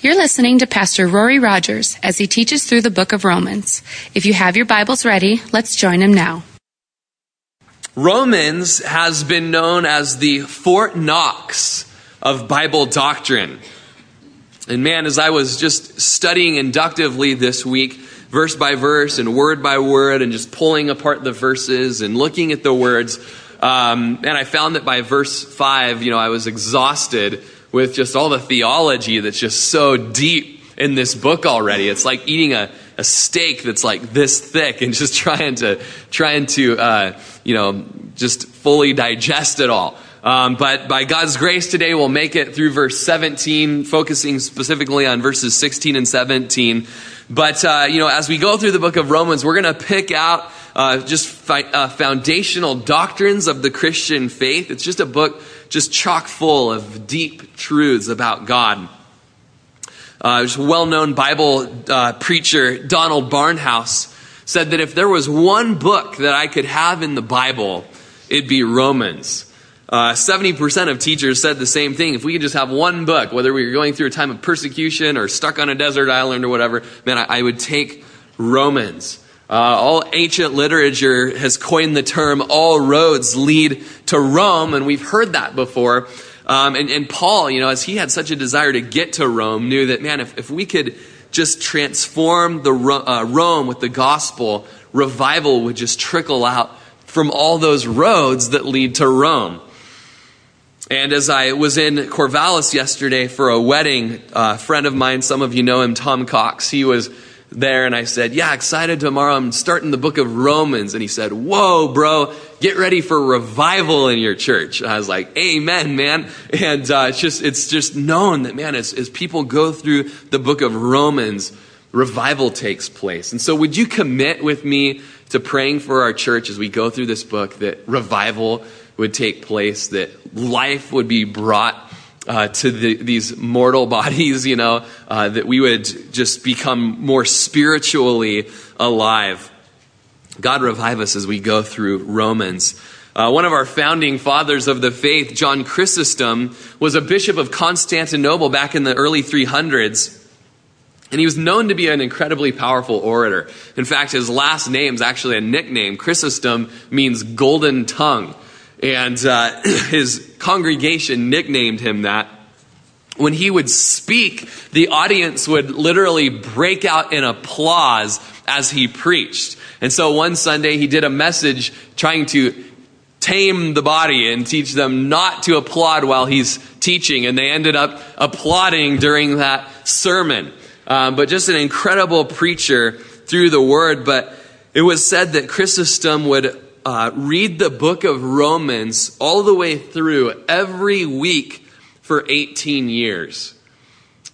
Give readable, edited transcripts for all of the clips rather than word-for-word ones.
You're listening to Pastor Rory Rogers as he teaches through the book of Romans. If you have your Bibles ready, let's join him now. Romans has been known as the Fort Knox of Bible doctrine. And man, as I was just studying inductively this week, verse by verse and word by word, and just pulling apart the verses and looking at the words, and I found that by verse 5, I was exhausted with just all the theology that's just so deep in this book already. It's like eating a steak that's like this thick and just trying to just fully digest it all. But by God's grace today, we'll make it through verse 17, focusing specifically on verses 16 and 17. But, as we go through the book of Romans, we're going to pick out foundational doctrines of the Christian faith. It's just a book just chock full of deep truths about God. Just well-known Bible preacher Donald Barnhouse said that if there was one book that I could have in the Bible, it'd be Romans. 70% of teachers said the same thing. If we could just have one book, whether we were going through a time of persecution or stuck on a desert island or whatever, man, I would take Romans. All ancient literature has coined the term, all roads lead to Rome, and we've heard that before. And Paul, as he had such a desire to get to Rome, knew that, man, if we could just transform the Rome with the gospel, revival would just trickle out from all those roads that lead to Rome. And as I was in Corvallis yesterday for a wedding, a friend of mine, some of you know him, Tom Cox, he was there, and I said, yeah, excited tomorrow, I'm starting the book of Romans. And he said, whoa, bro, get ready for revival in your church. And I was like, amen, man. And it's just known that, man, as people go through the book of Romans, revival takes place. And so would you commit with me to praying for our church as we go through this book, that revival would take place, that life would be brought to these mortal bodies, that we would just become more spiritually alive. God revive us as we go through Romans. One of our founding fathers of the faith, John Chrysostom, was a bishop of Constantinople back in the early 300s. And he was known to be an incredibly powerful orator. In fact, his last name is actually a nickname. Chrysostom means golden tongue. And his congregation nicknamed him that. When he would speak, the audience would literally break out in applause as he preached. And so one Sunday he did a message trying to tame the body and teach them not to applaud while he's teaching. And they ended up applauding during that sermon. But just an incredible preacher through the word. But it was said that Chrysostom would read the book of Romans all the way through every week for 18 years.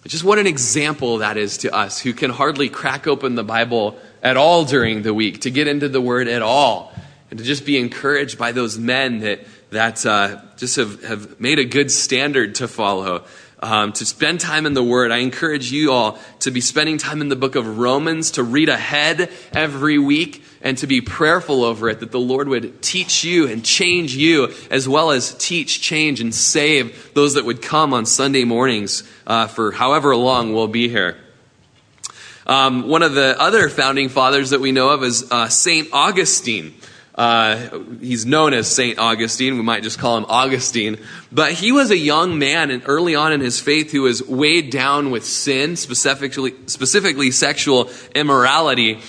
Just what an example that is to us who can hardly crack open the Bible at all during the week, to get into the word at all, and to just be encouraged by those men that just have made a good standard to follow. To spend time in the Word. I encourage you all to be spending time in the book of Romans, to read ahead every week, and to be prayerful over it, that the Lord would teach you and change you, as well as teach, change, and save those that would come on Sunday mornings for however long we'll be here. One of the other founding fathers that we know of is St. Augustine. He's known as St. Augustine. We might just call him Augustine. But he was a young man and early on in his faith who was weighed down with sin, specifically sexual immorality,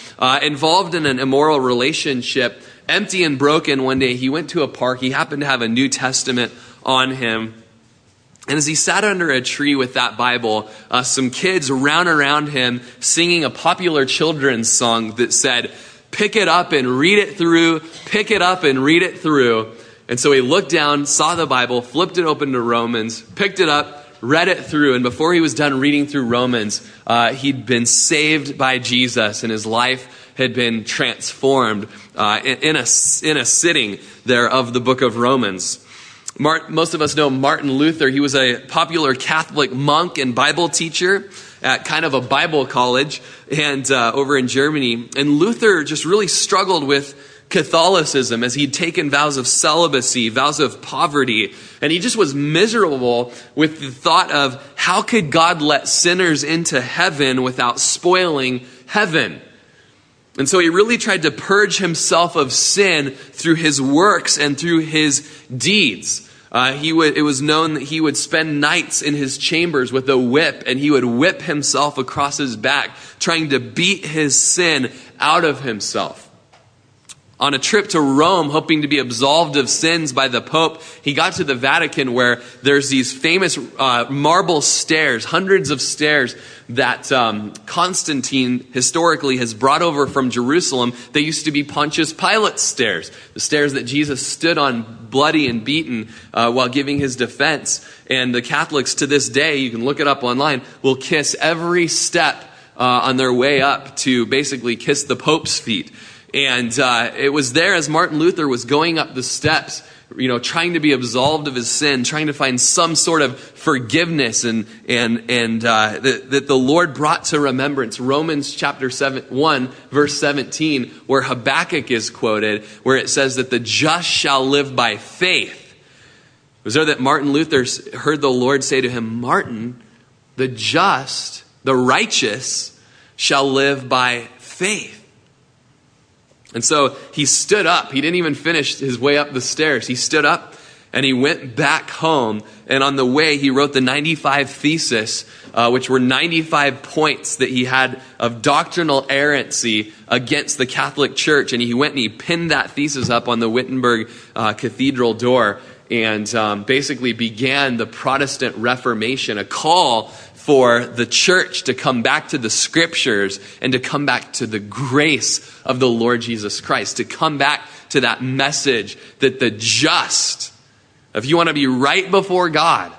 involved in an immoral relationship, empty and broken. One day he went to a park. He happened to have a New Testament on him. And as he sat under a tree with that Bible, some kids ran around him singing a popular children's song that said, pick it up and read it through. Pick it up and read it through. And so he looked down, saw the Bible, flipped it open to Romans, picked it up, read it through. And before he was done reading through Romans, he'd been saved by Jesus, and his life had been transformed in a sitting there of the book of Romans. Most of us know Martin Luther. He was a popular Catholic monk and Bible teacher at kind of a Bible college and over in Germany. And Luther just really struggled with Catholicism, as he'd taken vows of celibacy, vows of poverty, and he just was miserable with the thought of how could God let sinners into heaven without spoiling heaven? And so he really tried to purge himself of sin through his works and through his deeds. It was known that he would spend nights in his chambers with a whip, and he would whip himself across his back, trying to beat his sin out of himself. On a trip to Rome, hoping to be absolved of sins by the Pope, he got to the Vatican where there's these famous marble stairs, hundreds of stairs that Constantine historically has brought over from Jerusalem. They used to be Pontius Pilate's stairs, the stairs that Jesus stood on bloody and beaten while giving his defense. And the Catholics to this day, you can look it up online, will kiss every step on their way up to basically kiss the Pope's feet. And it was there as Martin Luther was going up the steps, you know, trying to be absolved of his sin, trying to find some sort of forgiveness, and that the Lord brought to remembrance Romans chapter 1, verse 17, where Habakkuk is quoted, where it says that the just shall live by faith. It was there that Martin Luther heard the Lord say to him, Martin, the just, the righteous, shall live by faith. And so he stood up. He didn't even finish his way up the stairs. He stood up and he went back home. And on the way, he wrote the 95 Theses, which were 95 points that he had of doctrinal errancy against the Catholic Church. And he went and he pinned that thesis up on the Wittenberg Cathedral door and basically began the Protestant Reformation, a call for the church to come back to the scriptures and to come back to the grace of the Lord Jesus Christ, to come back to that message that the just, if you want to be right before God,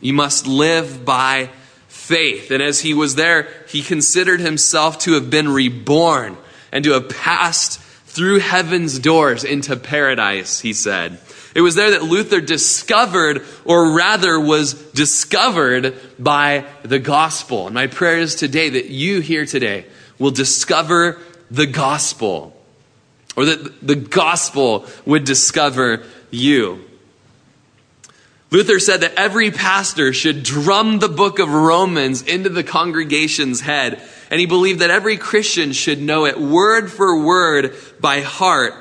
you must live by faith. And as he was there, he considered himself to have been reborn and to have passed through heaven's doors into paradise, he said. It was there that Luther discovered, or rather was discovered by the gospel. And my prayer is today that you here today will discover the gospel, or that the gospel would discover you. Luther said that every pastor should drum the book of Romans into the congregation's head. And he believed that every Christian should know it word for word by heart,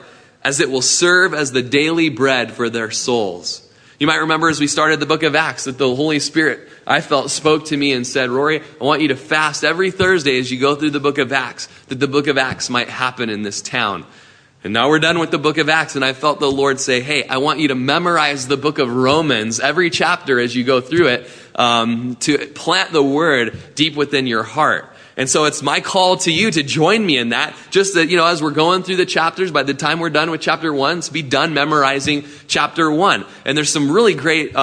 as it will serve as the daily bread for their souls. You might remember as we started the book of Acts that the Holy Spirit, I felt, spoke to me and said, Rory, I want you to fast every Thursday as you go through the book of Acts, that the book of Acts might happen in this town. And now we're done with the book of Acts, and I felt the Lord say, hey, I want you to memorize the book of Romans, every chapter as you go through it, to plant the word deep within your heart. And so it's my call to you to join me in that. Just that, you know, as we're going through the chapters, by the time we're done with chapter 1, to be done memorizing chapter 1. And there's some really great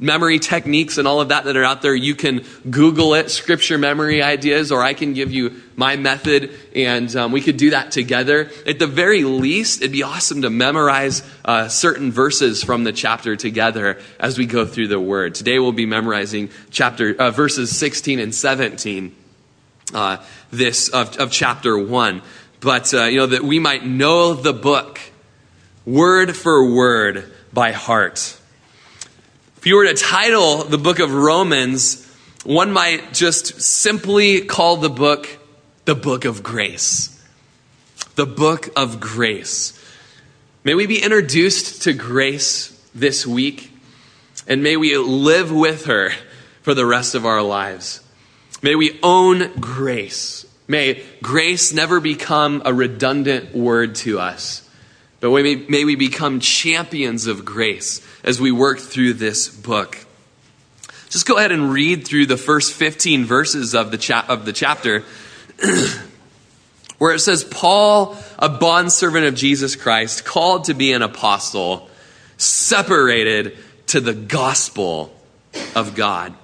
memory techniques and all of that are out there. You can Google it, scripture memory ideas, or I can give you my method, and we could do that together. At the very least, it'd be awesome to memorize certain verses from the chapter together as we go through the Word. Today we'll be memorizing verses 16 and 17. This of chapter 1, but you know, that we might know the book word for word by heart. If you were to title the book of Romans, one might just simply call the book of grace. The book of grace. May we be introduced to grace this week, and may we live with her for the rest of our lives. May we own grace. May grace never become a redundant word to us, but may we become champions of grace as we work through this book. Just go ahead and read through the first 15 verses of the chapter where it says, Paul, a bondservant of Jesus Christ, called to be an apostle, separated to the gospel of God,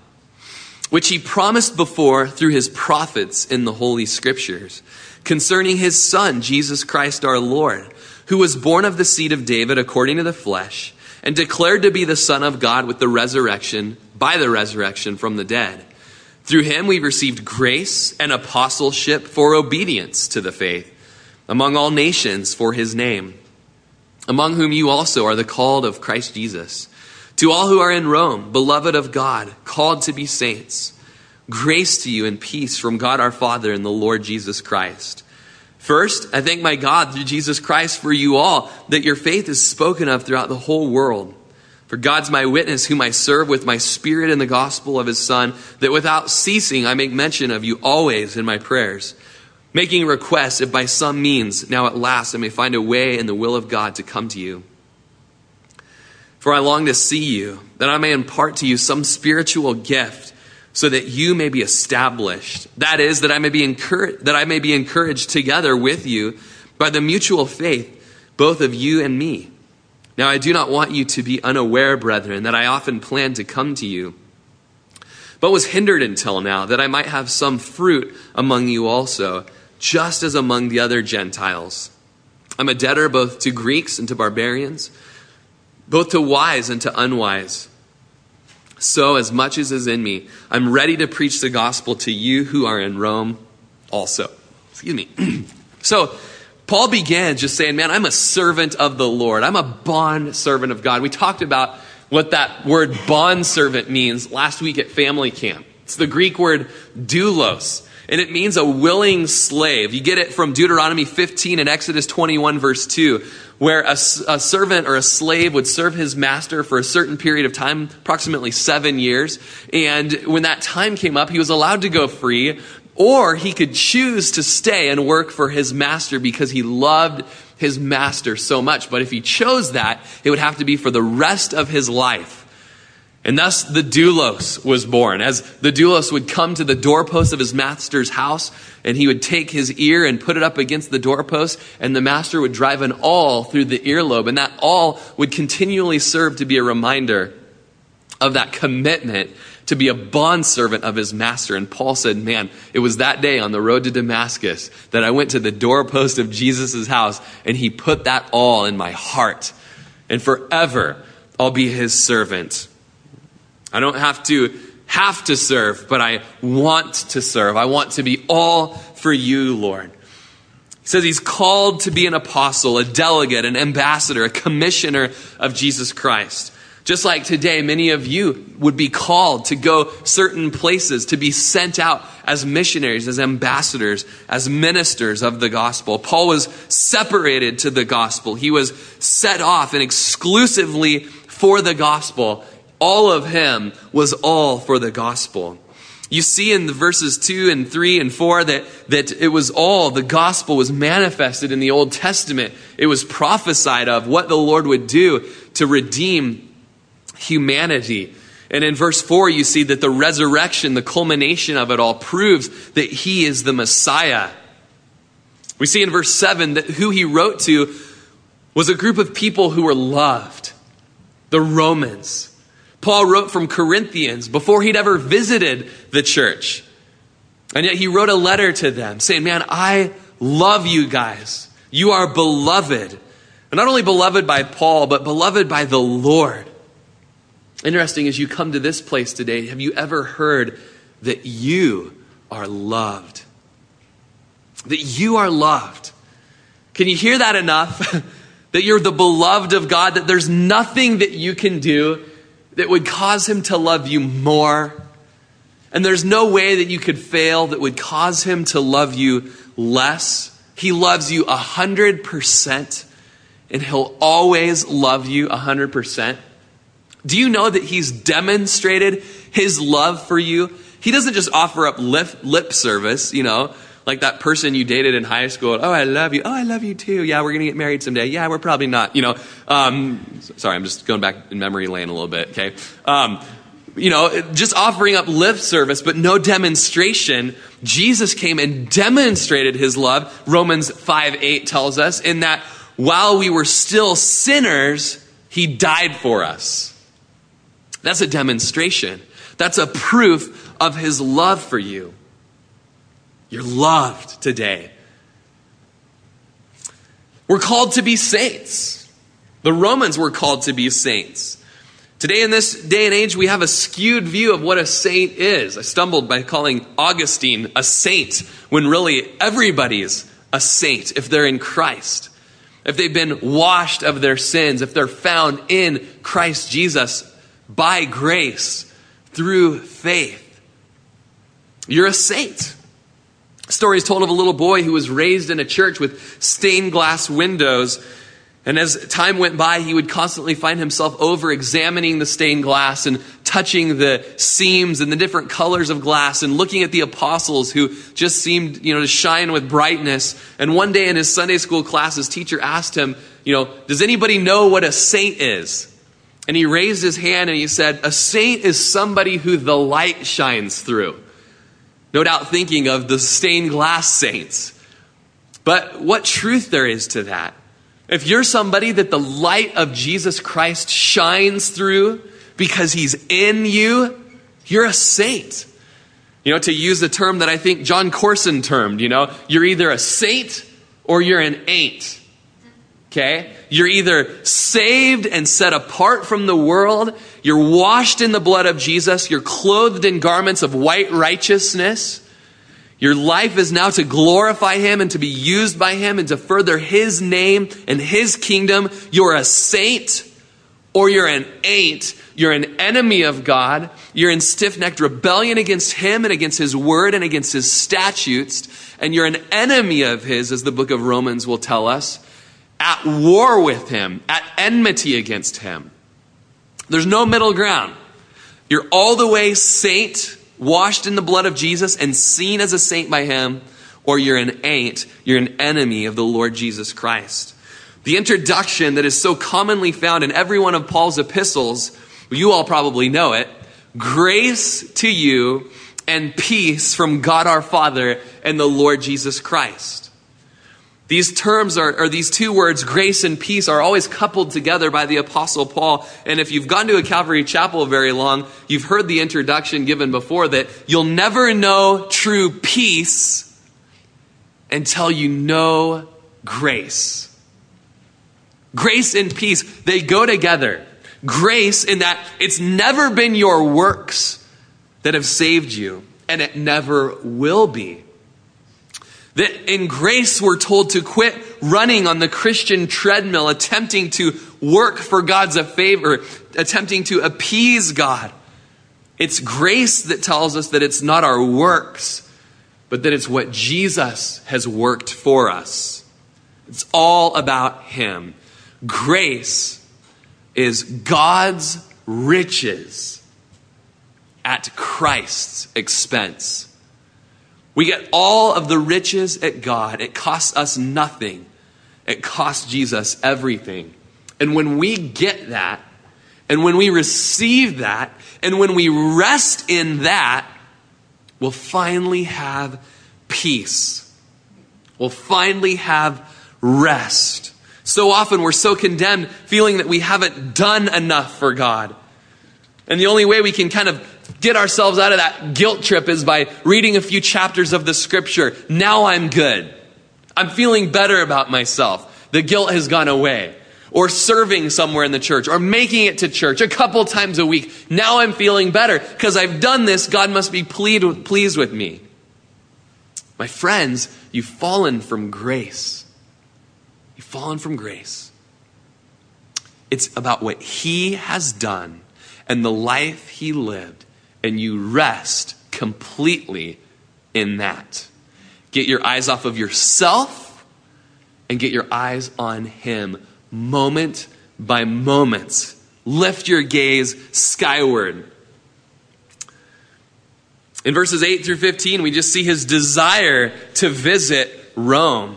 which he promised before through his prophets in the Holy Scriptures, concerning his Son, Jesus Christ our Lord, who was born of the seed of David according to the flesh, and declared to be the Son of God with the resurrection, by the resurrection from the dead. Through him we received grace and apostleship for obedience to the faith, among all nations for his name, among whom you also are the called of Christ Jesus. To all who are in Rome, beloved of God, called to be saints, grace to you and peace from God our Father and the Lord Jesus Christ. First, I thank my God through Jesus Christ for you all, that your faith is spoken of throughout the whole world. For God's my witness, whom I serve with my spirit in the gospel of his Son, that without ceasing I make mention of you always in my prayers, making requests if by some means, now at last, I may find a way in the will of God to come to you. For I long to see you, that I may impart to you some spiritual gift, so that you may be established. That is, that I may be encouraged together with you by the mutual faith, both of you and me. Now I do not want you to be unaware, brethren, that I often planned to come to you, but was hindered until now, that I might have some fruit among you also, just as among the other Gentiles. I'm a debtor both to Greeks and to barbarians, both to wise and to unwise. So as much as is in me, I'm ready to preach the gospel to you who are in Rome also. Excuse me. So Paul began just saying, man, I'm a servant of the Lord. I'm a bond servant of God. We talked about what that word bond servant means last week at family camp. It's the Greek word doulos, and it means a willing slave. You get it from Deuteronomy 15 and Exodus 21 verse 2. Where a servant or a slave would serve his master for a certain period of time, approximately 7 years. And when that time came up, he was allowed to go free, or he could choose to stay and work for his master because he loved his master so much. But if he chose that, it would have to be for the rest of his life. And thus the doulos was born. As the doulos would come to the doorpost of his master's house, and he would take his ear and put it up against the doorpost, and the master would drive an awl through the earlobe, and that awl would continually serve to be a reminder of that commitment to be a bondservant of his master. And Paul said, man, it was that day on the road to Damascus that I went to the doorpost of Jesus' house, and he put that awl in my heart, and forever I'll be his servant. I don't have to serve, but I want to serve. I want to be all for you, Lord. He says he's called to be an apostle, a delegate, an ambassador, a commissioner of Jesus Christ. Just like today, many of you would be called to go certain places, to be sent out as missionaries, as ambassadors, as ministers of the gospel. Paul was separated to the gospel. He was set off and exclusively for the gospel. All of him was all for the gospel. You see in the verses 2 and 3 and 4 that it was all, the gospel was manifested in the Old Testament. It was prophesied of what the Lord would do to redeem humanity. And in verse 4, you see that the resurrection, the culmination of it all, proves that he is the Messiah. We see in verse 7 that who he wrote to was a group of people who were loved, the Romans. Paul wrote from Corinthians before he'd ever visited the church. And yet he wrote a letter to them saying, man, I love you guys. You are beloved. And not only beloved by Paul, but beloved by the Lord. Interesting, as you come to this place today, have you ever heard that you are loved? That you are loved. Can you hear that enough? That you're the beloved of God, that there's nothing that you can do that would cause him to love you more. And there's no way that you could fail that would cause him to love you less. He loves you 100%, and he'll always love you 100%. Do you know that he's demonstrated his love for you? He doesn't just offer up lip service, like that person you dated in high school. Oh, I love you. Oh, I love you too. Yeah, we're going to get married someday. Yeah, we're probably not. Sorry, I'm just going back in memory lane a little bit, okay? Just offering up lip service, but no demonstration. Jesus came and demonstrated his love. Romans 5:8 tells us, in that while we were still sinners, he died for us. That's a demonstration. That's a proof of his love for you. You're loved today. We're called to be saints. The Romans were called to be saints. Today, in this day and age, we have a skewed view of what a saint is. I stumbled by calling Augustine a saint when really everybody's a saint, if they're in Christ, if they've been washed of their sins, if they're found in Christ Jesus by grace through faith, you're a saint. A story is told of a little boy who was raised in a church with stained glass windows. And as time went by, he would constantly find himself over-examining the stained glass and touching the seams and the different colors of glass and looking at the apostles who just seemed, to shine with brightness. And one day in his Sunday school class, his teacher asked him, does anybody know what a saint is? And he raised his hand and he said, a saint is somebody who the light shines through. No doubt thinking of the stained glass saints. But what truth there is to that. If you're somebody that the light of Jesus Christ shines through because he's in you, you're a saint. To use the term that I think John Corson termed, you're either a saint or you're an ain't. Okay? You're either saved and set apart from the world. You're washed in the blood of Jesus. You're clothed in garments of white righteousness. Your life is now to glorify him and to be used by him and to further his name and his kingdom. You're a saint or you're an ain't. You're an enemy of God. You're in stiff-necked rebellion against him and against his word and against his statutes. And you're an enemy of his, as the book of Romans will tell us, at war with him, at enmity against him. There's no middle ground. You're all the way saint, washed in the blood of Jesus and seen as a saint by him, or you're an ain't, you're an enemy of the Lord Jesus Christ. The introduction that is so commonly found in every one of Paul's epistles, you all probably know it, grace to you and peace from God our Father and the Lord Jesus Christ. These terms are these two words, grace and peace, are always coupled together by the Apostle Paul. And if you've gone to a Calvary Chapel very long, you've heard the introduction given before that you'll never know true peace until you know grace. Grace and peace, they go together. Grace in that it's never been your works that have saved you, and it never will be. That in grace, we're told to quit running on the Christian treadmill, attempting to work for God's favor, attempting to appease God. It's grace that tells us that it's not our works, but that it's what Jesus has worked for us. It's all about him. Grace is God's riches at Christ's expense. We get all of the riches at God. It costs us nothing. It costs Jesus everything. And when we get that, and when we receive that, and when we rest in that, we'll finally have peace. We'll finally have rest. So often we're so condemned, feeling that we haven't done enough for God. And the only way we can kind of get ourselves out of that guilt trip is by reading a few chapters of the scripture. Now I'm good. I'm feeling better about myself. The guilt has gone away. Or serving somewhere in the church, or making it to church a couple times a week. Now I'm feeling better because I've done this. God must be pleased with me. My friends, you've fallen from grace. You've fallen from grace. It's about what he has done and the life he lived. And you rest completely in that. Get your eyes off of yourself and get your eyes on him moment by moment. Lift your gaze skyward. In verses 8 through 15, we just see his desire to visit Rome.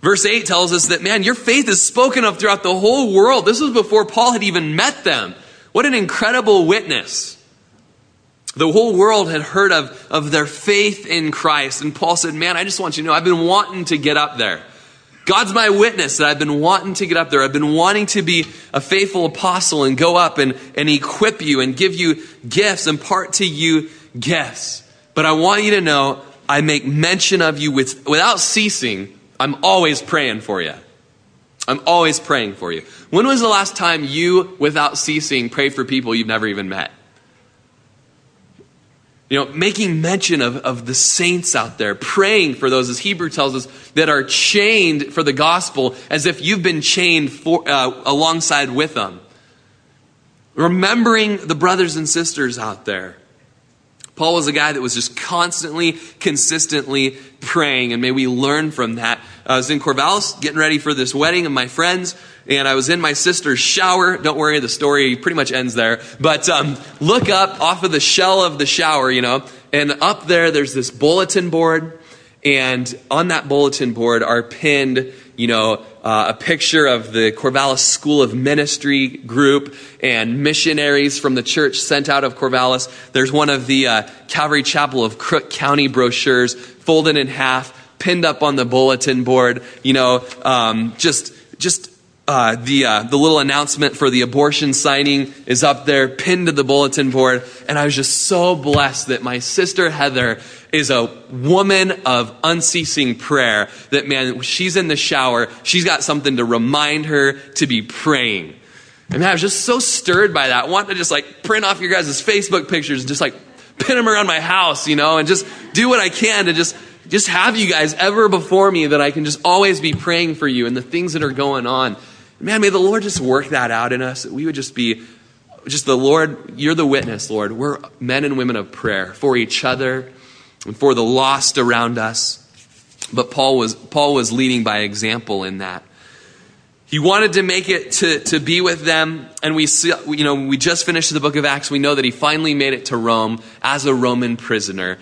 Verse 8 tells us that, man, your faith is spoken of throughout the whole world. This was before Paul had even met them. What an incredible witness. The whole world had heard of their faith in Christ. And Paul said, man, I just want you to know, I've been wanting to get up there. God's my witness that I've been wanting to get up there. I've been wanting to be a faithful apostle and go up and equip you and give you gifts, impart to you gifts. But I want you to know, I make mention of you without ceasing. I'm always praying for you. I'm always praying for you. When was the last time you, without ceasing, prayed for people you've never even met? making mention of the saints out there, praying for those, as Hebrew tells us, that are chained for the gospel, as if you've been chained alongside with them. Remembering the brothers and sisters out there. Paul was a guy that was just constantly, consistently praying, and may we learn from that. I was in Corvallis getting ready for this wedding of my friends, and I was in my sister's shower. Don't worry, the story pretty much ends there. But look up off of the shell of the shower, and up there's this bulletin board, and on that bulletin board are pinned a picture of the Corvallis School of Ministry group and missionaries from the church sent out of Corvallis. There's one of the Calvary Chapel of Crook County brochures folded in half, pinned up on the bulletin board. The little announcement for the abortion signing is up there, pinned to the bulletin board. And I was just so blessed that my sister Heather is a woman of unceasing prayer. That, man, she's in the shower. She's got something to remind her to be praying. And man, I was just so stirred by that. I want to just print off your guys' Facebook pictures and just pin them around my house, and just do what I can to just have you guys ever before me, that I can just always be praying for you and the things that are going on. Man, may the Lord just work that out in us, that we would just be, the Lord, you're the witness, Lord. We're men and women of prayer for each other and for the lost around us. But Paul was leading by example in that. He wanted to make it to be with them. And we see, we just finished the book of Acts. We know that he finally made it to Rome as a Roman prisoner,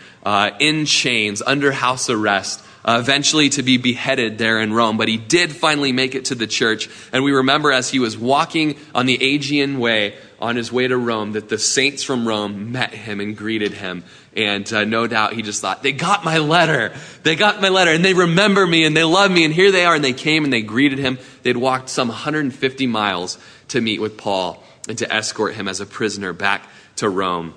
in chains, under house arrest, eventually to be beheaded there in Rome. But he did finally make it to the church. And we remember as he was walking on the Aegean Way on his way to Rome, that the saints from Rome met him and greeted him. And no doubt he just thought, they got my letter. They got my letter, and they remember me, and they love me, and here they are. And they came and they greeted him. They'd walked some 150 miles to meet with Paul and to escort him as a prisoner back to Rome.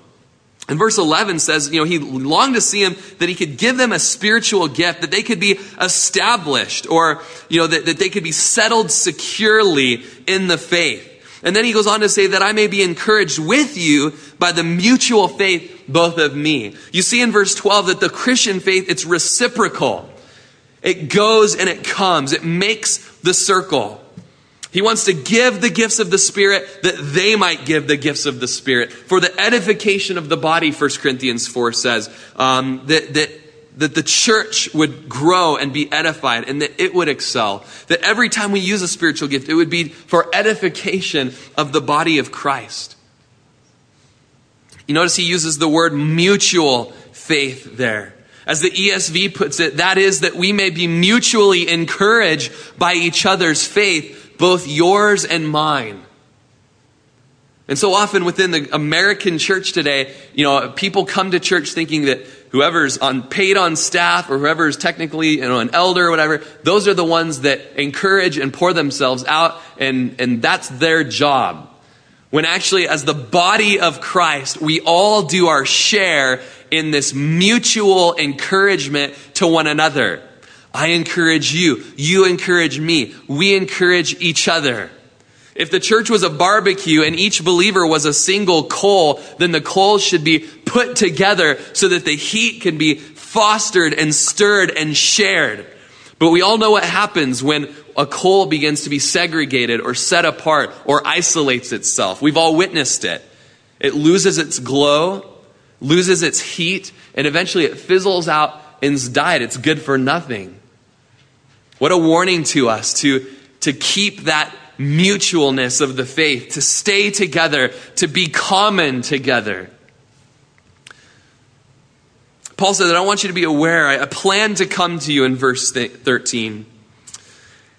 And verse 11 says, he longed to see him, that he could give them a spiritual gift, that they could be established, or, that they could be settled securely in the faith. And then he goes on to say that I may be encouraged with you by the mutual faith, both of me. You see in verse 12 that the Christian faith, it's reciprocal. It goes and it comes. It makes the circle. He wants to give the gifts of the Spirit that they might give the gifts of the Spirit for the edification of the body, 1 Corinthians 4 says, that the church would grow and be edified, and that it would excel. That every time we use a spiritual gift, it would be for edification of the body of Christ. You notice he uses the word mutual faith there. As the ESV puts it, that is, that we may be mutually encouraged by each other's faith, both yours and mine. And so often within the American church today, people come to church thinking that whoever's paid on staff, or whoever's technically an elder or whatever, those are the ones that encourage and pour themselves out, and that's their job. When actually, as the body of Christ, we all do our share in this mutual encouragement to one another. I encourage you. You encourage me. We encourage each other. If the church was a barbecue and each believer was a single coal, then the coals should be put together so that the heat can be fostered and stirred and shared. But we all know what happens when a coal begins to be segregated or set apart or isolates itself. We've all witnessed it. It loses its glow, loses its heat, and eventually it fizzles out and dies. It's good for nothing. What a warning to us to keep that mutualness of the faith, to stay together, to be common together. Paul said that I want you to be aware, I plan to come to you in verse 13.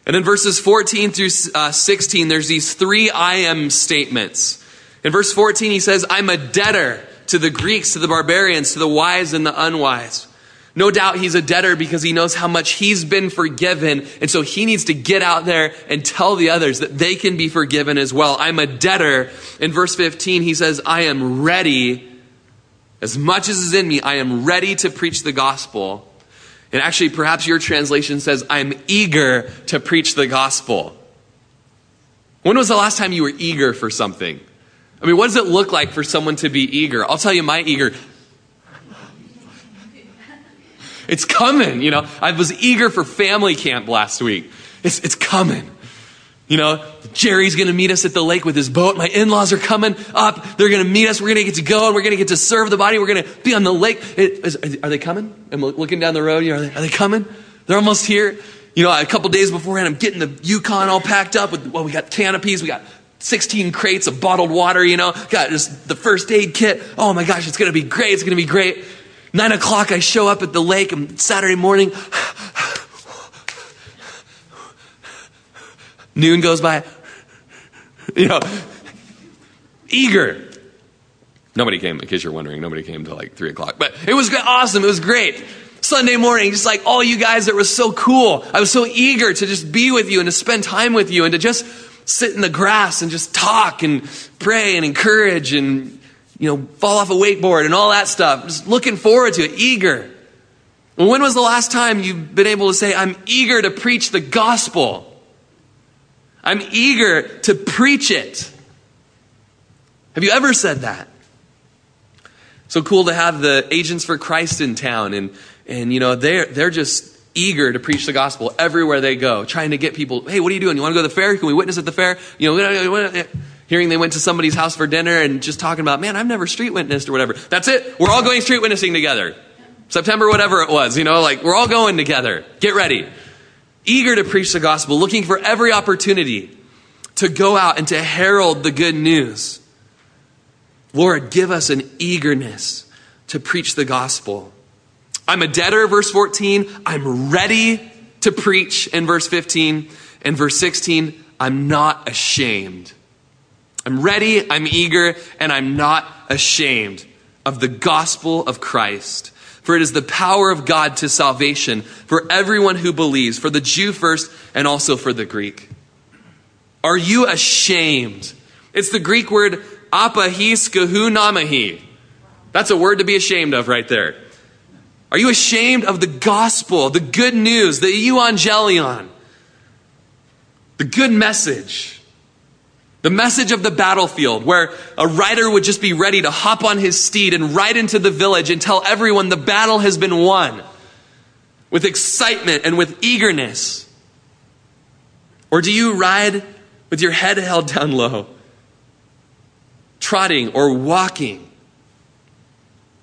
And in verses 14 through 16, there's these three I am statements. In verse 14, he says, I'm a debtor to the Greeks, to the barbarians, to the wise and the unwise. No doubt he's a debtor because he knows how much he's been forgiven. And so he needs to get out there and tell the others that they can be forgiven as well. I'm a debtor. In verse 15, he says, I am ready. As much as is in me, I am ready to preach the gospel. And actually, perhaps your translation says, I'm eager to preach the gospel. When was the last time you were eager for something? I mean, what does it look like for someone to be eager? I'll tell you my eager. It's coming, you know. I was eager for family camp last week. It's coming. You know, Jerry's going to meet us at the lake with his boat. My in-laws are coming up. They're going to meet us. We're going to get to go, and we're going to get to serve the body. We're going to be on the lake. Are they coming? I'm looking down the road. You know, are they coming? They're almost here. You know, a couple days beforehand, I'm getting the Yukon all packed up. We got canopies. We got 16 crates of bottled water, you know. Got just the first aid kit. Oh, my gosh, it's going to be great. It's going to be great. 9 o'clock, I show up at the lake. I'm Saturday morning. Noon goes by, you know, eager. Nobody came, in case you're wondering, nobody came till like 3 o'clock, but it was awesome. It was great. Sunday morning, just like all you guys, it was so cool. I was so eager to just be with you and to spend time with you and to just sit in the grass and just talk and pray and encourage and, you know, fall off a wakeboard and all that stuff. Just looking forward to it, eager. Well, when was the last time you've been able to say, I'm eager to preach the gospel? I'm eager to preach it. Have you ever said that? So cool to have the Agents for Christ in town. And you know, they're just eager to preach the gospel everywhere they go, trying to get people, hey, what are you doing? You want to go to the fair? Can we witness at the fair? You know, hearing they went to somebody's house for dinner and just talking about, man, I've never street witnessed or whatever. That's it. We're all going street witnessing together. September, whatever it was, you know, like we're all going together. Get ready. Eager to preach the gospel, looking for every opportunity to go out and to herald the good news. Lord, give us an eagerness to preach the gospel. I'm a debtor, verse 14. I'm ready to preach in verse 15. And verse 16, I'm not ashamed. I'm ready, I'm eager, and I'm not ashamed of the gospel of Christ. For it is the power of God to salvation for everyone who believes, for the Jew first and also for the Greek. Are you ashamed? It's the Greek word apahis kahunomahi. That's a word to be ashamed of right there. Are you ashamed of the gospel, the good news, the euangelion, the good message? The message of the battlefield, where a rider would just be ready to hop on his steed and ride into the village and tell everyone the battle has been won with excitement and with eagerness. Or do you ride with your head held down low, trotting or walking,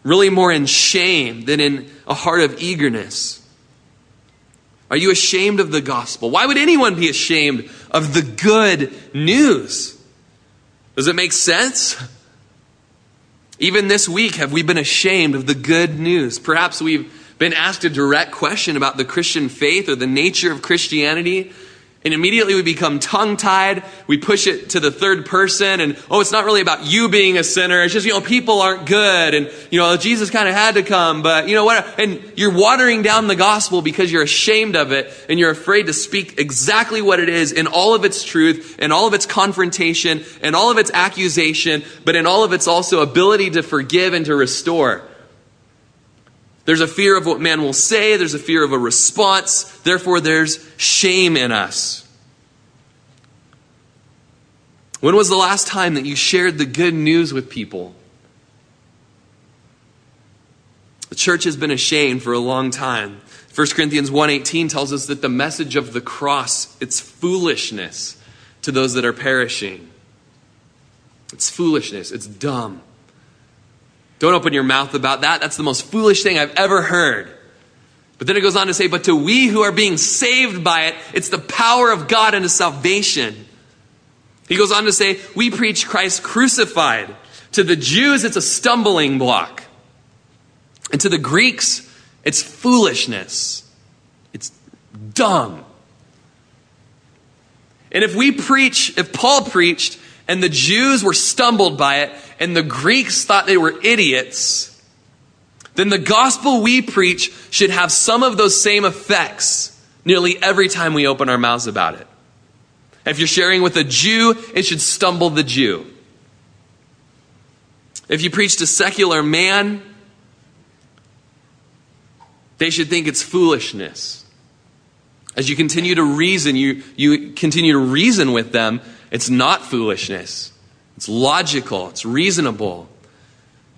really more in shame than in a heart of eagerness? Are you ashamed of the gospel? Why would anyone be ashamed of the good news? Does it make sense? Even this week, have we been ashamed of the good news? Perhaps we've been asked a direct question about the Christian faith or the nature of Christianity, and immediately we become tongue-tied. We push it to the third person, and oh, it's not really about you being a sinner. It's just, you know, people aren't good, and, you know, Jesus kind of had to come, but, you know, what? And you're watering down the gospel because you're ashamed of it, and you're afraid to speak exactly what it is in all of its truth, in all of its confrontation, in all of its accusation, but in all of its also ability to forgive and to restore. There's a fear of what man will say. There's a fear of a response. Therefore, there's shame in us. When was the last time that you shared the good news with people? The church has been ashamed for a long time. 1 Corinthians 1:18 tells us that the message of the cross, it's foolishness to those that are perishing. It's foolishness. It's dumb. Don't open your mouth about that. That's the most foolish thing I've ever heard. But then it goes on to say, but to we who are being saved by it, it's the power of God unto salvation. He goes on to say, we preach Christ crucified. To the Jews, it's a stumbling block. And to the Greeks, it's foolishness. It's dumb. And if Paul preached, and the Jews were stumbled by it, and the Greeks thought they were idiots, then the gospel we preach should have some of those same effects nearly every time we open our mouths about it. If you're sharing with a Jew, it should stumble the Jew. If you preach to secular man, they should think it's foolishness. As you continue to reason, you continue to reason with them. It's not foolishness. It's logical. It's reasonable.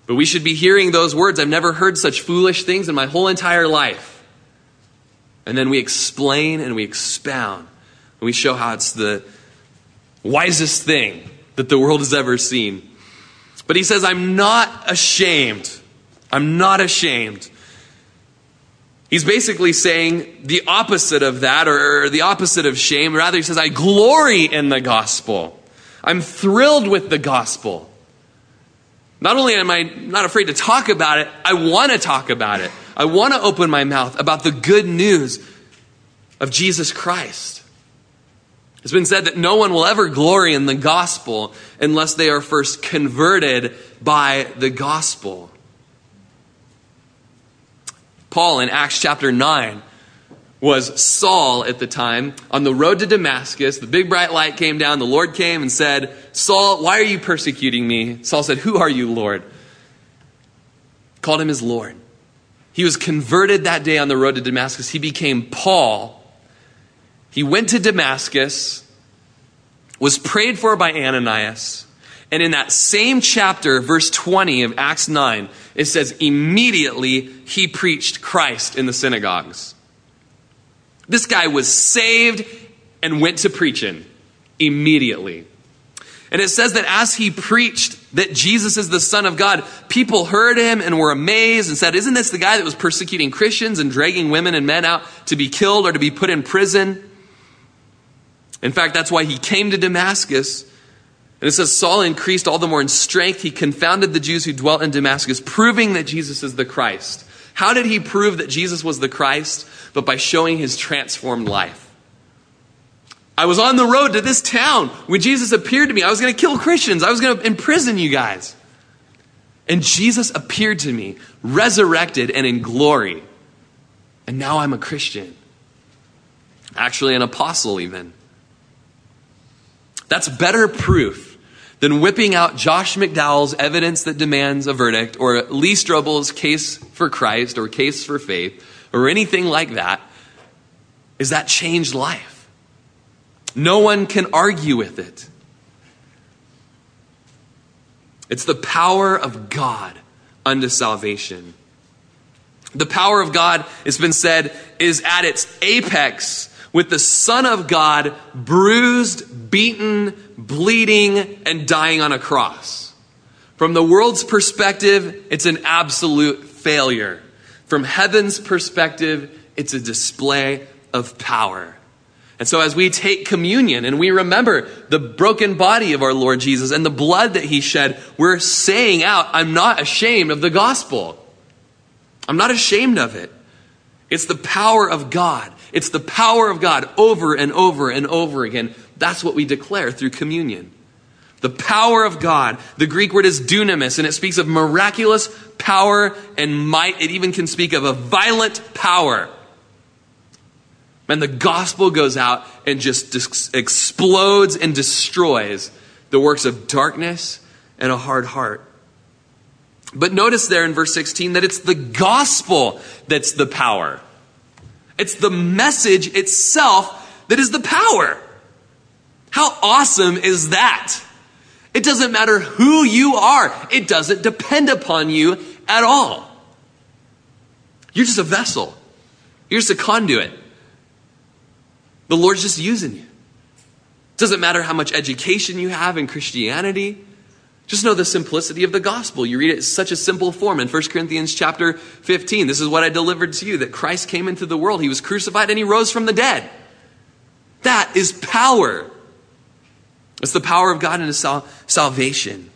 But we should be hearing those words. I've never heard such foolish things in my whole entire life. And then we explain and we expound. And we show how it's the wisest thing that the world has ever seen. But he says, I'm not ashamed. I'm not ashamed. He's basically saying the opposite of that, or the opposite of shame. Rather, he says, I glory in the gospel. I'm thrilled with the gospel. Not only am I not afraid to talk about it, I want to talk about it. I want to open my mouth about the good news of Jesus Christ. It's been said that no one will ever glory in the gospel unless they are first converted by the gospel. Paul in Acts chapter 9 was Saul at the time on the road to Damascus. The big bright light came down. The Lord came and said, Saul, why are you persecuting me? Saul said, who are you, Lord? Called him his Lord. He was converted that day on the road to Damascus. He became Paul. He went to Damascus, was prayed for by Ananias. And in that same chapter, verse 20 of Acts 9, it says, immediately he preached Christ in the synagogues. This guy was saved and went to preaching immediately. And it says that as he preached that Jesus is the Son of God, people heard him and were amazed and said, isn't this the guy that was persecuting Christians and dragging women and men out to be killed or to be put in prison? In fact, that's why he came to Damascus. And it says, Saul increased all the more in strength. He confounded the Jews who dwelt in Damascus, proving that Jesus is the Christ. How did he prove that Jesus was the Christ? But by showing his transformed life. I was on the road to this town when Jesus appeared to me. I was going to kill Christians. I was going to imprison you guys. And Jesus appeared to me, resurrected and in glory. And now I'm a Christian. Actually, an apostle even. That's better proof than whipping out Josh McDowell's Evidence That Demands a Verdict, or Lee Strobel's Case for Christ, or Case for Faith, or anything like that. Is that changed life? No one can argue with it. It's the power of God unto salvation. The power of God, it's been said, is at its apex with the Son of God bruised, beaten, bleeding, and dying on a cross. From the world's perspective, it's an absolute failure. From heaven's perspective, it's a display of power. And so as we take communion and we remember the broken body of our Lord Jesus and the blood that he shed, we're saying out, I'm not ashamed of the gospel. I'm not ashamed of it. It's the power of God. It's the power of God over and over and over again. That's what we declare through communion. The power of God. The Greek word is dunamis, and it speaks of miraculous power and might. It even can speak of a violent power. And the gospel goes out and just explodes and destroys the works of darkness and a hard heart. But notice there in verse 16 that it's the gospel that's the power. It's the message itself that is the power. How awesome is that? It doesn't matter who you are. It doesn't depend upon you at all. You're just a vessel. You're just a conduit. The Lord's just using you. It doesn't matter how much education you have in Christianity. Just know the simplicity of the gospel. You read it in such a simple form. In 1 Corinthians chapter 15, this is what I delivered to you, that Christ came into the world. He was crucified and he rose from the dead. That is power. It's the power of God into salvation.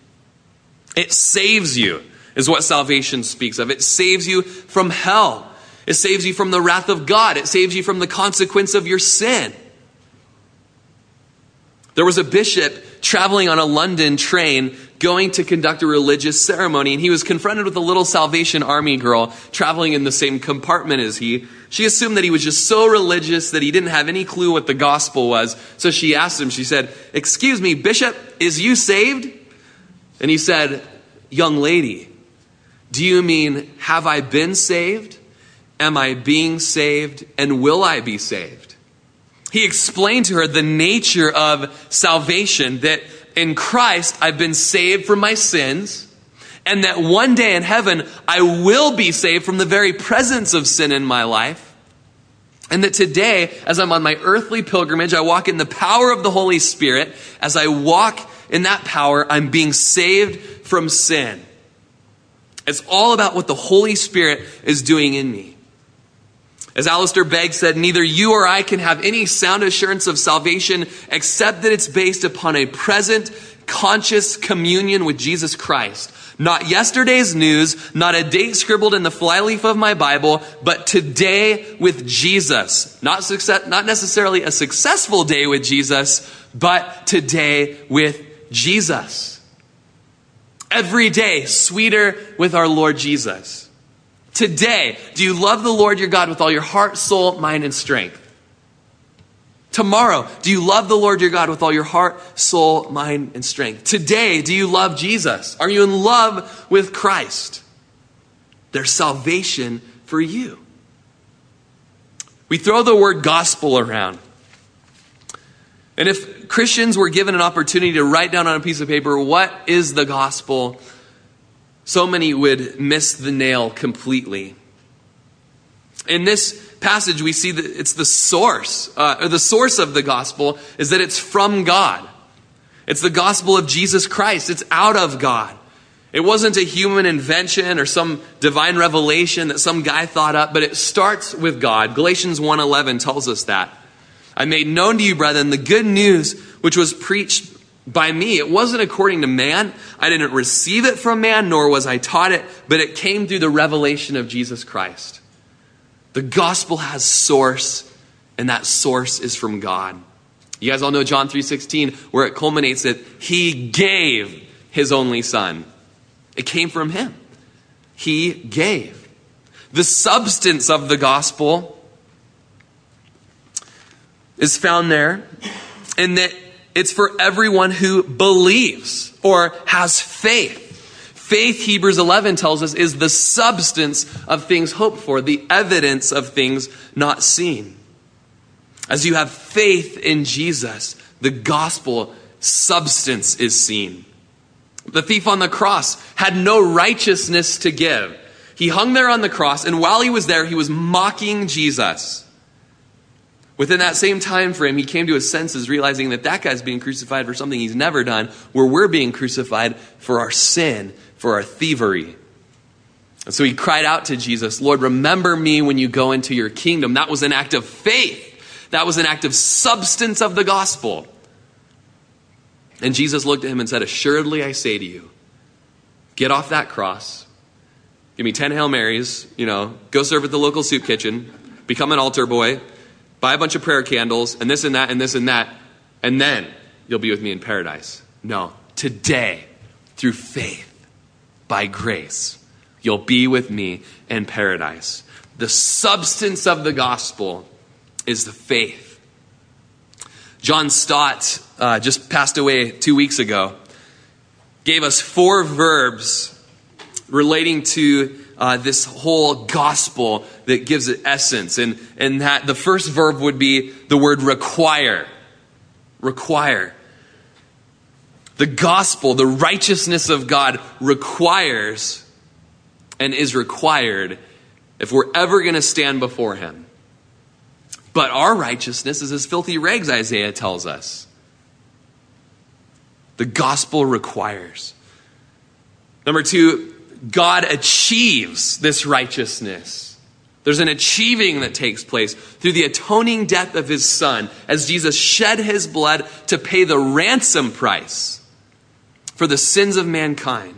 It saves you, is what salvation speaks of. It saves you from hell. It saves you from the wrath of God. It saves you from the consequence of your sin. There was a bishop traveling on a London train going to conduct a religious ceremony, and he was confronted with a little Salvation Army girl traveling in the same compartment as he. She assumed that he was just so religious that he didn't have any clue what the gospel was. So she asked him, she said, excuse me, Bishop, is you saved? And he said, young lady, do you mean have I been saved? Am I being saved? And will I be saved? He explained to her the nature of salvation, that in Christ I've been saved from my sins, and that one day in heaven I will be saved from the very presence of sin in my life. And that today, as I'm on my earthly pilgrimage, I walk in the power of the Holy Spirit. As I walk in that power, I'm being saved from sin. It's all about what the Holy Spirit is doing in me. As Alistair Begg said, neither you or I can have any sound assurance of salvation except that it's based upon a present, conscious communion with Jesus Christ. Not yesterday's news, not a date scribbled in the flyleaf of my Bible, but today with Jesus. Not necessarily a successful day with Jesus, but today with Jesus. Every day, sweeter with our Lord Jesus. Today, do you love the Lord your God with all your heart, soul, mind, and strength? Tomorrow, do you love the Lord your God with all your heart, soul, mind, and strength? Today, do you love Jesus? Are you in love with Christ? There's salvation for you. We throw the word gospel around. And if Christians were given an opportunity to write down on a piece of paper, what is the gospel? So many would miss the nail completely. In this passage, we see that it's the source, or the source of the gospel is that it's from God. It's the gospel of Jesus Christ. It's out of God. It wasn't a human invention or some divine revelation that some guy thought up, but it starts with God. Galatians 1:11 tells us that. I made known to you, brethren, the good news which was preached by me. It wasn't according to man. I didn't receive it from man, nor was I taught it, but it came through the revelation of Jesus Christ. The gospel has source, and that source is from God. You guys all know John 3:16, where it culminates that he gave his only son. It came from him. He gave. The substance of the gospel is found there, in that it's for everyone who believes or has faith. Faith, Hebrews 11 tells us, is the substance of things hoped for, the evidence of things not seen. As you have faith in Jesus, the gospel substance is seen. The thief on the cross had no righteousness to give. He hung there on the cross, and while he was there, he was mocking Jesus. Within that same time frame, he came to his senses, realizing that that guy's being crucified for something he's never done, where we're being crucified for our sin, for our thievery. And so he cried out to Jesus, Lord, remember me when you go into your kingdom. That was an act of faith. That was an act of substance of the gospel. And Jesus looked at him and said, assuredly, I say to you, get off that cross. Give me 10 Hail Marys, go serve at the local soup kitchen, become an altar boy, buy a bunch of prayer candles, and this and that, and this and that, and then you'll be with me in paradise. No, today, through faith, by grace, you'll be with me in paradise. The substance of the gospel is the faith. John Stott, just passed away 2 weeks ago, gave us 4 verbs relating to this whole gospel that gives it essence. And that the first verb would be the word require. Require. The gospel, the righteousness of God requires and is required if we're ever going to stand before him. But our righteousness is as filthy rags, Isaiah tells us. The gospel requires. Number 2, God achieves this righteousness. There's an achieving that takes place through the atoning death of his son as Jesus shed his blood to pay the ransom price for the sins of mankind.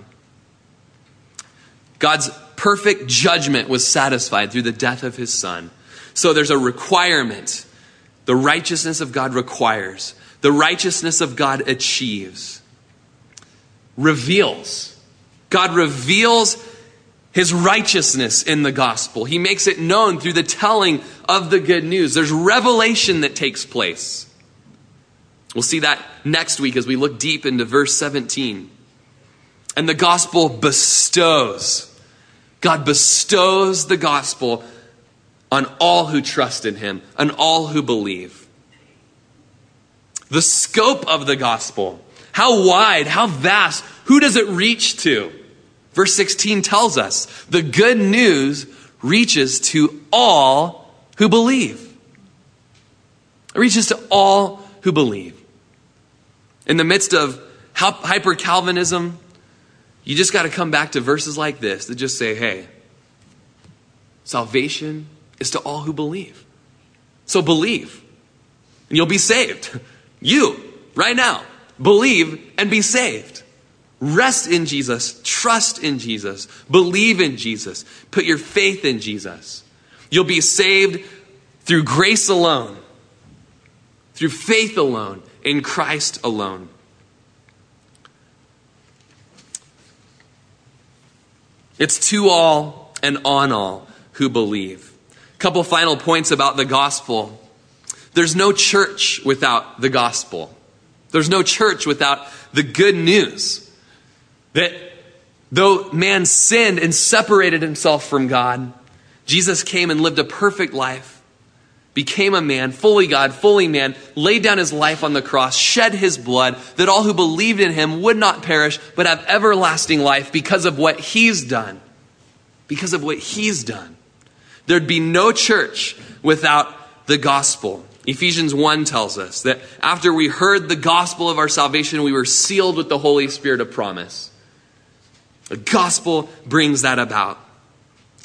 God's perfect judgment was satisfied through the death of his son. So there's a requirement. The righteousness of God requires. The righteousness of God achieves. Reveals. God reveals his righteousness in the gospel. He makes it known through the telling of the good news. There's revelation that takes place. We'll see that next week as we look deep into verse 17. And the gospel bestows. God bestows the gospel on all who trust in him, on all who believe. The scope of the gospel. How wide, how vast, who does it reach to? Verse 16 tells us the good news reaches to all who believe. It reaches to all who believe. In the midst of hyper-Calvinism, you just got to come back to verses like this that just say, hey, salvation is to all who believe. So believe, and you'll be saved. You, right now, believe and be saved. Rest in Jesus. Trust in Jesus. Believe in Jesus. Put your faith in Jesus. You'll be saved through grace alone, through faith alone, in Christ alone. It's to all and on all who believe. A couple final points about the gospel. There's no church without the gospel. There's no church without the good news that though man sinned and separated himself from God, Jesus came and lived a perfect life, became a man, fully God, fully man, laid down his life on the cross, shed his blood, that all who believed in him would not perish, but have everlasting life because of what he's done. Because of what he's done. There'd be no church without the gospel. Ephesians 1 tells us that after we heard the gospel of our salvation, we were sealed with the Holy Spirit of promise. The gospel brings that about.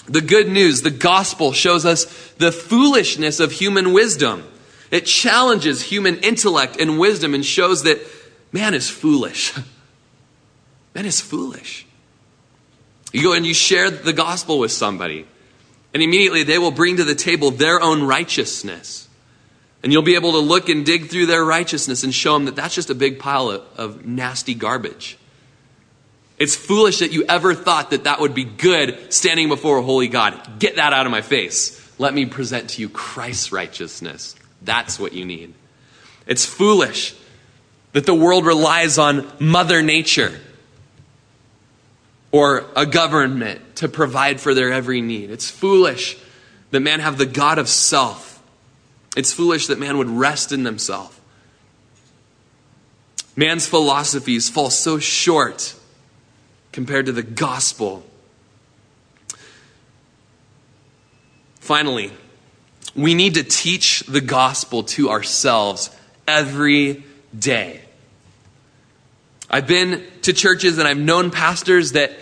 The good news, the gospel, shows us the foolishness of human wisdom. It challenges human intellect and wisdom and shows that man is foolish. Man is foolish. You go and you share the gospel with somebody, and immediately they will bring to the table their own righteousness. And you'll be able to look and dig through their righteousness and show them that that's just a big pile of nasty garbage. It's foolish that you ever thought that that would be good standing before a holy God. Get that out of my face. Let me present to you Christ's righteousness. That's what you need. It's foolish that the world relies on Mother Nature or a government to provide for their every need. It's foolish that man have the God of self. It's foolish that man would rest in themselves. Man's philosophies fall so short compared to the gospel. Finally, we need to teach the gospel to ourselves every day. I've been to churches and I've known pastors that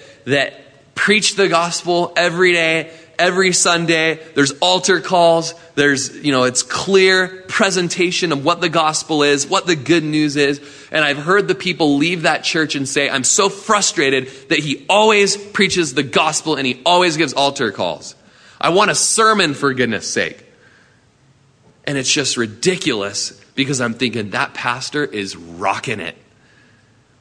preach the gospel every day, every Sunday. There's altar calls. There's, it's clear presentation of what the gospel is, what the good news is. And I've heard the people leave that church and say, I'm so frustrated that he always preaches the gospel and he always gives altar calls. I want a sermon, for goodness sake. And it's just ridiculous because I'm thinking that pastor is rocking it.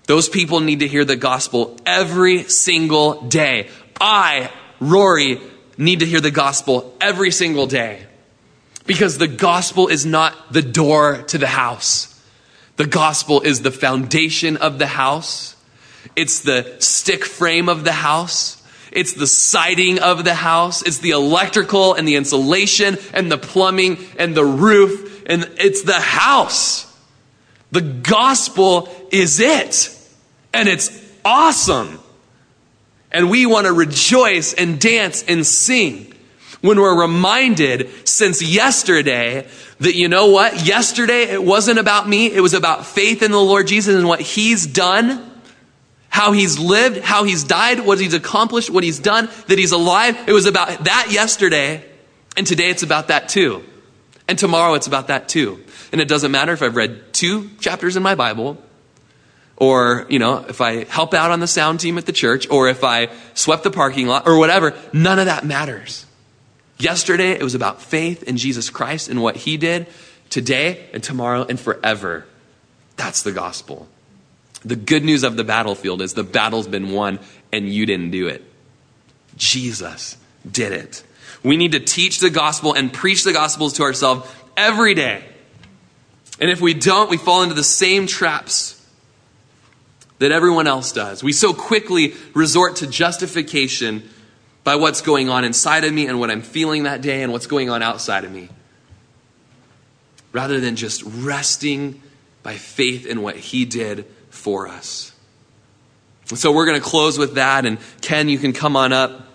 Those people need to hear the gospel every single day. I, Rory, need to hear the gospel every single day, because the gospel is not the door to the house. The gospel is the foundation of the house. It's the stick frame of the house. It's the siding of the house. It's the electrical and the insulation and the plumbing and the roof. And it's the house. The gospel is it. And it's awesome. And we want to rejoice and dance and sing when we're reminded since yesterday that, you know what? Yesterday, it wasn't about me. It was about faith in the Lord Jesus and what he's done, how he's lived, how he's died, what he's accomplished, what he's done, that he's alive. It was about that yesterday. And today it's about that too. And tomorrow it's about that too. And it doesn't matter if I've read 2 chapters in my Bible, or, if I help out on the sound team at the church, or if I swept the parking lot, or whatever. None of that matters. Yesterday, it was about faith in Jesus Christ and what he did. Today and tomorrow and forever. That's the gospel. The good news of the battlefield is the battle's been won and you didn't do it. Jesus did it. We need to teach the gospel and preach the gospels to ourselves every day. And if we don't, we fall into the same traps that everyone else does. We so quickly resort to justification by what's going on inside of me and what I'm feeling that day and what's going on outside of me, rather than just resting by faith in what he did for us. And so we're going to close with that. And Ken, you can come on up.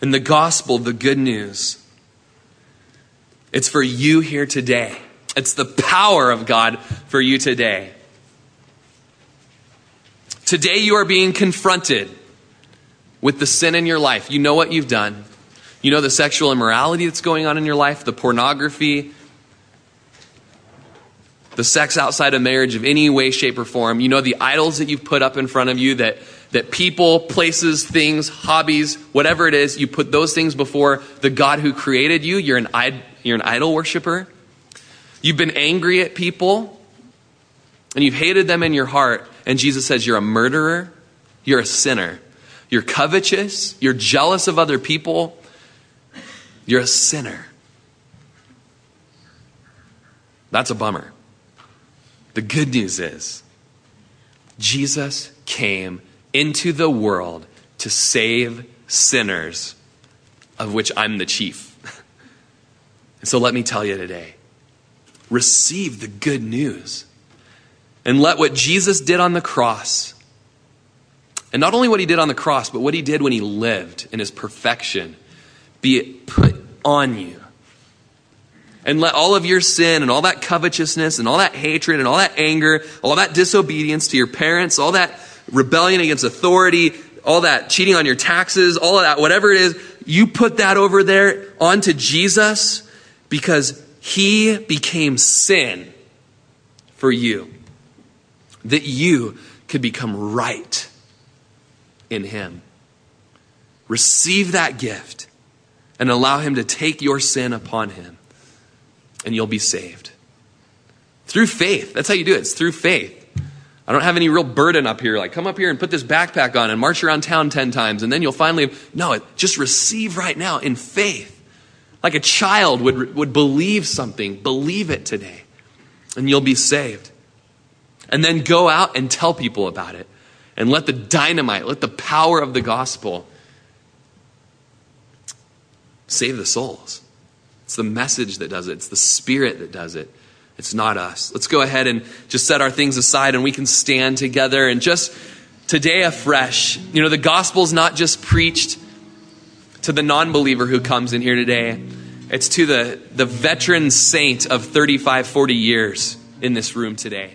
And the gospel, the good news, It's for you here today. It's the power of God for you today. Today you are being confronted with the sin in your life. You know what you've done. You know the sexual immorality that's going on in your life, the pornography, the sex outside of marriage of any way, shape, or form. You know the idols that you've put up in front of you, that people, places, things, hobbies, whatever it is, you put those things before the God who created you. You're an idol worshiper. You've been angry at people, and you've hated them in your heart. And Jesus says you're a murderer, you're a sinner. You're covetous, you're jealous of other people, you're a sinner. That's a bummer. The good news is Jesus came into the world to save sinners, of which I'm the chief. And so let me tell you today, receive the good news and let what Jesus did on the cross, and not only what he did on the cross, but what he did when he lived in his perfection, be it put on you. And let all of your sin and all that covetousness and all that hatred and all that anger, all that disobedience to your parents, all that rebellion against authority, all that cheating on your taxes, all of that, whatever it is, you put that over there onto Jesus because he became sin for you, that you could become right in him. Receive that gift and allow him to take your sin upon him, and you'll be saved. Through faith. That's how you do it. It's through faith. I don't have any real burden up here. Like, come up here and put this backpack on and march around town 10 times, and then you'll finally... No, just receive right now in faith. Like a child would believe something. Believe it today, and you'll be saved. And then go out and tell people about it. And let the dynamite, let the power of the gospel save the souls. It's the message that does it. It's the Spirit that does it. It's not us. Let's go ahead and just set our things aside, and we can stand together and just today afresh. You know, the gospel's not just preached to the non-believer who comes in here today. It's to the veteran saint of 35, 40 years in this room today.